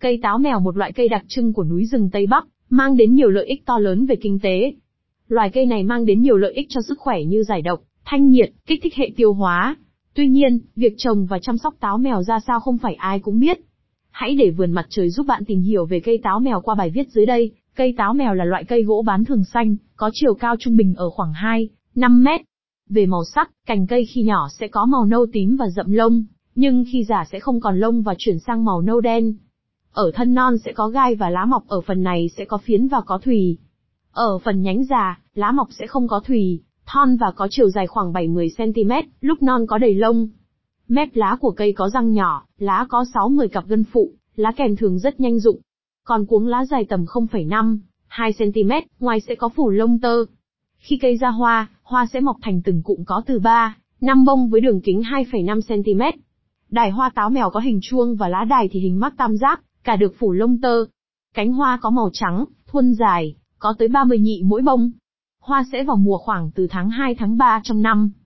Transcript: Cây táo mèo, một loại cây đặc trưng của núi rừng Tây Bắc, mang đến nhiều lợi ích to lớn về kinh tế. Loài cây này mang đến nhiều lợi ích cho sức khỏe như giải độc, thanh nhiệt, kích thích hệ tiêu hóa. Tuy nhiên, việc trồng và chăm sóc táo mèo ra sao không phải ai cũng biết. Hãy để Vườn Mặt Trời giúp bạn tìm hiểu về cây táo mèo qua bài viết dưới đây. Cây táo mèo là loại cây gỗ bán thường xanh, có chiều cao trung bình ở khoảng 2-5 mét. Về màu sắc, cành cây khi nhỏ sẽ có màu nâu tím và rậm lông, nhưng khi già sẽ không còn lông và chuyển sang màu nâu đen. Ở thân non sẽ có gai và lá mọc, ở phần này sẽ có phiến và có thùy. Ở phần nhánh già, lá mọc sẽ không có thùy, thon và có chiều dài khoảng 7-10 cm, lúc non có đầy lông. Mép lá của cây có răng nhỏ, lá có 6-10 cặp gân phụ, lá kèm thường rất nhanh rụng. Còn cuống lá dài tầm 0,5-2 cm, ngoài sẽ có phủ lông tơ. Khi cây ra hoa, hoa sẽ mọc thành từng cụm có từ 3-5 bông với đường kính 2,5 cm. Đài hoa táo mèo có hình chuông và lá đài thì hình mắc tam giác, cả được phủ lông tơ. Cánh hoa có màu trắng, thuôn dài, có tới 30 nhị mỗi bông. Hoa sẽ vào mùa khoảng từ tháng 2-3 trong năm.